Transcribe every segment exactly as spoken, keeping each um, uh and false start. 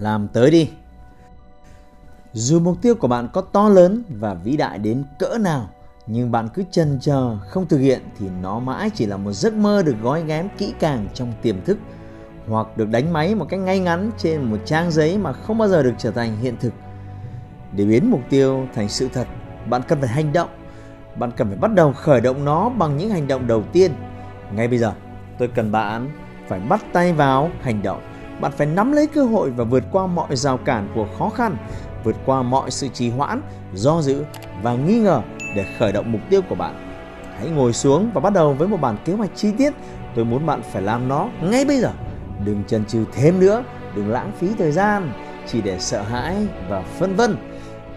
làm tới đi. Dù mục tiêu của bạn có to lớn và vĩ đại đến cỡ nào, nhưng bạn cứ chần chờ không thực hiện thì nó mãi chỉ là một giấc mơ được gói ghém kỹ càng trong tiềm thức, hoặc được đánh máy một cách ngay ngắn trên một trang giấy mà không bao giờ được trở thành hiện thực. Để biến mục tiêu thành sự thật, bạn cần phải hành động. Bạn cần phải bắt đầu khởi động nó bằng những hành động đầu tiên. Ngay bây giờ, tôi cần bạn phải bắt tay vào hành động. Bạn phải nắm lấy cơ hội và vượt qua mọi rào cản của khó khăn, vượt qua mọi sự trì hoãn, do dự và nghi ngờ để khởi động mục tiêu của bạn. Hãy ngồi xuống và bắt đầu với một bản kế hoạch chi tiết. Tôi muốn bạn phải làm nó ngay bây giờ. Đừng chần chừ thêm nữa, đừng lãng phí thời gian chỉ để sợ hãi và phân vân.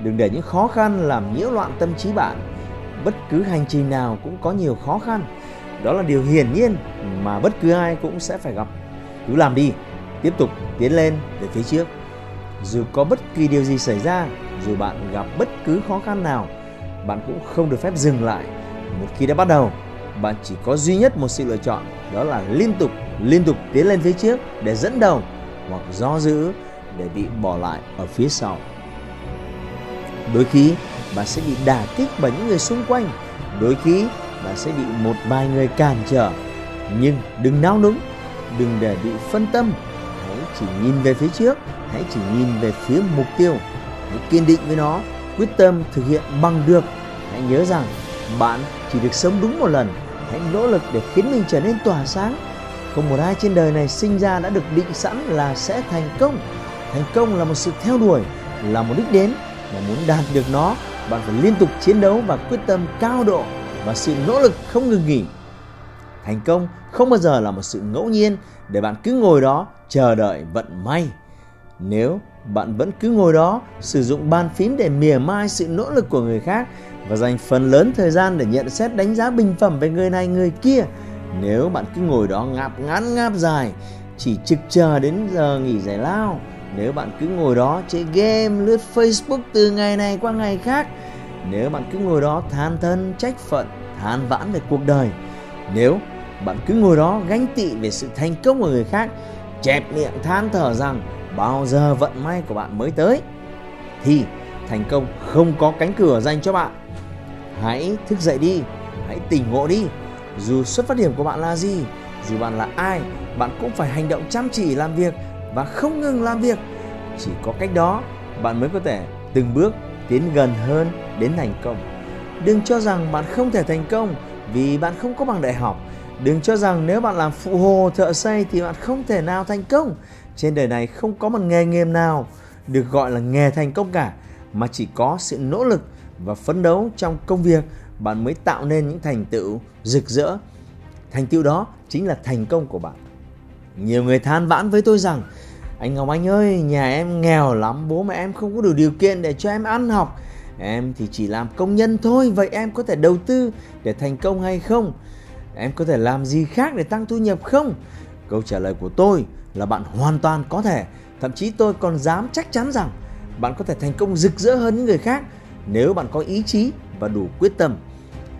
Đừng để những khó khăn làm nhiễu loạn tâm trí bạn. Bất cứ hành trình nào cũng có nhiều khó khăn. Đó là điều hiển nhiên mà bất cứ ai cũng sẽ phải gặp. Cứ làm đi. Tiếp tục tiến lên về phía trước. Dù có bất kỳ điều gì xảy ra, dù bạn gặp bất cứ khó khăn nào, bạn cũng không được phép dừng lại. Một khi đã bắt đầu, bạn chỉ có duy nhất một sự lựa chọn, đó là liên tục, liên tục tiến lên phía trước để dẫn đầu, hoặc do dự để bị bỏ lại ở phía sau. Đôi khi, bạn sẽ bị đả kích bởi những người xung quanh. Đôi khi, bạn sẽ bị một vài người cản trở. Nhưng đừng nao núng, đừng để bị phân tâm. Chỉ nhìn về phía trước, hãy chỉ nhìn về phía mục tiêu. Hãy kiên định với nó, quyết tâm thực hiện bằng được. Hãy nhớ rằng bạn chỉ được sống đúng một lần. Hãy nỗ lực để khiến mình trở nên tỏa sáng. Không một ai trên đời này sinh ra đã được định sẵn là sẽ thành công. Thành công là một sự theo đuổi, là một đích đến. Và muốn đạt được nó, bạn phải liên tục chiến đấu và quyết tâm cao độ và sự nỗ lực không ngừng nghỉ. Thành công không bao giờ là một sự ngẫu nhiên để bạn cứ ngồi đó chờ đợi vận may. Nếu bạn vẫn cứ ngồi đó sử dụng bàn phím để mỉa mai sự nỗ lực của người khác và dành phần lớn thời gian để nhận xét đánh giá bình phẩm về người này người kia, nếu bạn cứ ngồi đó ngáp ngắn ngáp dài chỉ trực chờ đến giờ nghỉ giải lao, nếu bạn cứ ngồi đó chơi game lướt Facebook từ ngày này qua ngày khác, nếu bạn cứ ngồi đó than thân trách phận than vãn về cuộc đời, nếu bạn cứ ngồi đó ganh tị về sự thành công của người khác, chẹp miệng than thở rằng bao giờ vận may của bạn mới tới, thì thành công không có cánh cửa dành cho bạn. Hãy thức dậy đi, hãy tỉnh ngộ đi. Dù xuất phát điểm của bạn là gì, dù bạn là ai, bạn cũng phải hành động chăm chỉ làm việc và không ngừng làm việc. Chỉ có cách đó, bạn mới có thể từng bước tiến gần hơn đến thành công. Đừng cho rằng bạn không thể thành công vì bạn không có bằng đại học. Đừng cho rằng nếu bạn làm phụ hồ thợ xây thì bạn không thể nào thành công. Trên đời này không có một nghề nghiệp nào được gọi là nghề thành công cả, mà chỉ có sự nỗ lực và phấn đấu trong công việc bạn mới tạo nên những thành tựu rực rỡ. Thành tựu đó chính là thành công của bạn. Nhiều người than vãn với tôi rằng: anh Ngọc Anh ơi, nhà em nghèo lắm, bố mẹ em không có đủ điều kiện để cho em ăn học. Em thì chỉ làm công nhân thôi, vậy em có thể đầu tư để thành công hay không? Em có thể làm gì khác để tăng thu nhập không? Câu trả lời của tôi là bạn hoàn toàn có thể. Thậm chí tôi còn dám chắc chắn rằng bạn có thể thành công rực rỡ hơn những người khác nếu bạn có ý chí và đủ quyết tâm.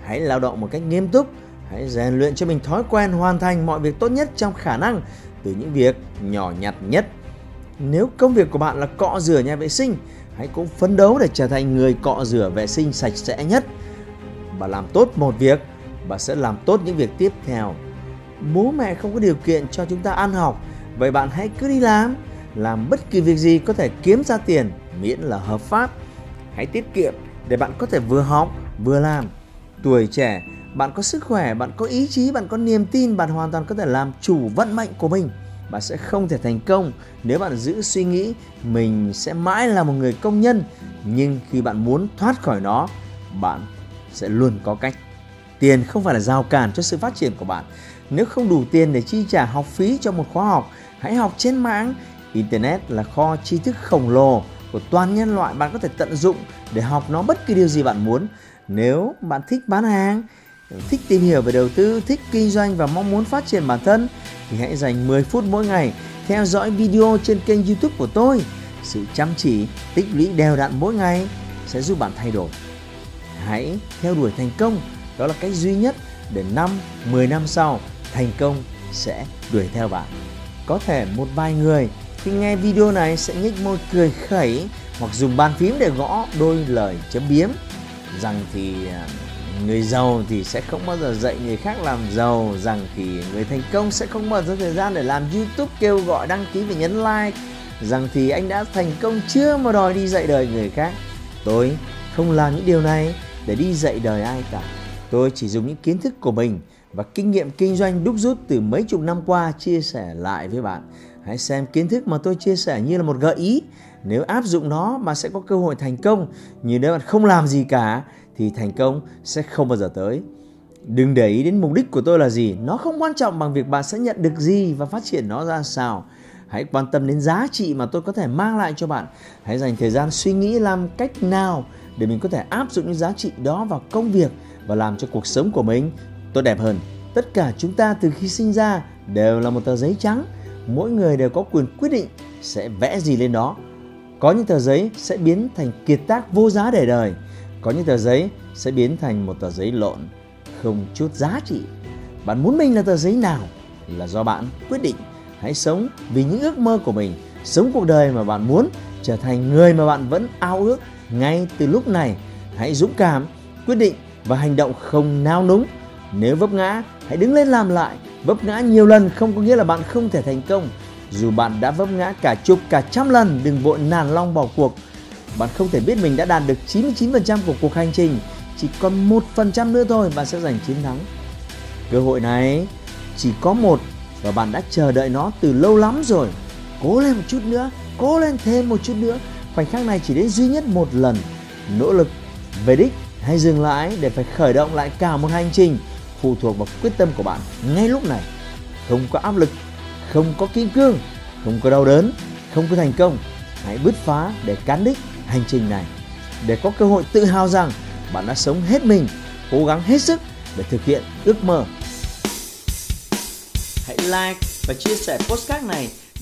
Hãy lao động một cách nghiêm túc. Hãy rèn luyện cho mình thói quen hoàn thành mọi việc tốt nhất trong khả năng, từ những việc nhỏ nhặt nhất. Nếu công việc của bạn là cọ rửa nhà vệ sinh, hãy cũng phấn đấu để trở thành người cọ rửa vệ sinh sạch sẽ nhất. Bạn làm tốt một việc, bạn sẽ làm tốt những việc tiếp theo. Bố mẹ không có điều kiện cho chúng ta ăn học, vậy bạn hãy cứ đi làm. Làm bất kỳ việc gì có thể kiếm ra tiền, miễn là hợp pháp. Hãy tiết kiệm để bạn có thể vừa học vừa làm. Tuổi trẻ, bạn có sức khỏe, bạn có ý chí, bạn có niềm tin, bạn hoàn toàn có thể làm chủ vận mệnh của mình. Bạn sẽ không thể thành công nếu bạn giữ suy nghĩ mình sẽ mãi là một người công nhân. Nhưng khi bạn muốn thoát khỏi nó, bạn sẽ luôn có cách. Tiền không phải là rào cản cho sự phát triển của bạn. Nếu không đủ tiền để chi trả học phí cho một khóa học, hãy học trên mạng, Internet là kho tri thức khổng lồ của toàn nhân loại, bạn có thể tận dụng để học nó bất kỳ điều gì bạn muốn. Nếu bạn thích bán hàng, thích tìm hiểu về đầu tư, thích kinh doanh và mong muốn phát triển bản thân thì hãy dành mười phút mỗi ngày theo dõi video trên kênh YouTube của tôi. Sự chăm chỉ, tích lũy đều đặn mỗi ngày sẽ giúp bạn thay đổi. Hãy theo đuổi thành công, đó là cách duy nhất để năm, mười năm sau thành công sẽ đuổi theo bạn. Có thể một vài người khi nghe video này sẽ nhếch môi cười khẩy hoặc dùng bàn phím để gõ đôi lời chấm biếm rằng thì người giàu thì sẽ không bao giờ dạy người khác làm giàu, rằng thì người thành công sẽ không bao giờ thời gian để làm YouTube, kêu gọi đăng ký và nhấn like, rằng thì anh đã thành công chưa mà đòi đi dạy đời người khác. Tôi không làm những điều này để đi dạy đời ai cả. Tôi chỉ dùng những kiến thức của mình và kinh nghiệm kinh doanh đúc rút từ mấy chục năm qua chia sẻ lại với bạn. Hãy xem kiến thức mà tôi chia sẻ như là một gợi ý. Nếu áp dụng nó, bạn sẽ có cơ hội thành công. Nhưng nếu bạn không làm gì cả thì thành công sẽ không bao giờ tới. Đừng để ý đến mục đích của tôi là gì. Nó không quan trọng bằng việc bạn sẽ nhận được gì và phát triển nó ra sao. Hãy quan tâm đến giá trị mà tôi có thể mang lại cho bạn. Hãy dành thời gian suy nghĩ làm cách nào để mình có thể áp dụng những giá trị đó vào công việc và làm cho cuộc sống của mình tốt đẹp hơn. Tất cả chúng ta từ khi sinh ra đều là một tờ giấy trắng. Mỗi người đều có quyền quyết định sẽ vẽ gì lên đó. Có những tờ giấy sẽ biến thành kiệt tác vô giá để đời. Có những tờ giấy sẽ biến thành một tờ giấy lộn, không chút giá trị. Bạn muốn mình là tờ giấy nào là do bạn quyết định. Hãy sống vì những ước mơ của mình. Sống cuộc đời mà bạn muốn, trở thành người mà bạn vẫn ao ước ngay từ lúc này. Hãy dũng cảm, quyết định và hành động, không nao núng. Nếu vấp ngã, hãy đứng lên làm lại. Vấp ngã nhiều lần không có nghĩa là bạn không thể thành công. Dù bạn đã vấp ngã cả chục, cả trăm lần, đừng vội nản lòng bỏ cuộc. Bạn không thể biết mình đã đạt được chín mươi chín phần trăm của cuộc hành trình. Chỉ còn một phần trăm nữa thôi bạn sẽ giành chiến thắng. Cơ hội này chỉ có một và bạn đã chờ đợi nó từ lâu lắm rồi. Cố lên một chút nữa, cố lên thêm một chút nữa. Khoảnh khắc này chỉ đến duy nhất một lần. Nỗ lực về đích hay dừng lại để phải khởi động lại cả một hành trình phụ thuộc vào quyết tâm của bạn ngay lúc này. Không có áp lực, không có kim cương, không có đau đớn, không có thành công. Hãy bứt phá để cán đích hành trình này, để có cơ hội tự hào rằng bạn đã sống hết mình, cố gắng hết sức để thực hiện ước mơ. Hãy like và chia sẻ podcast này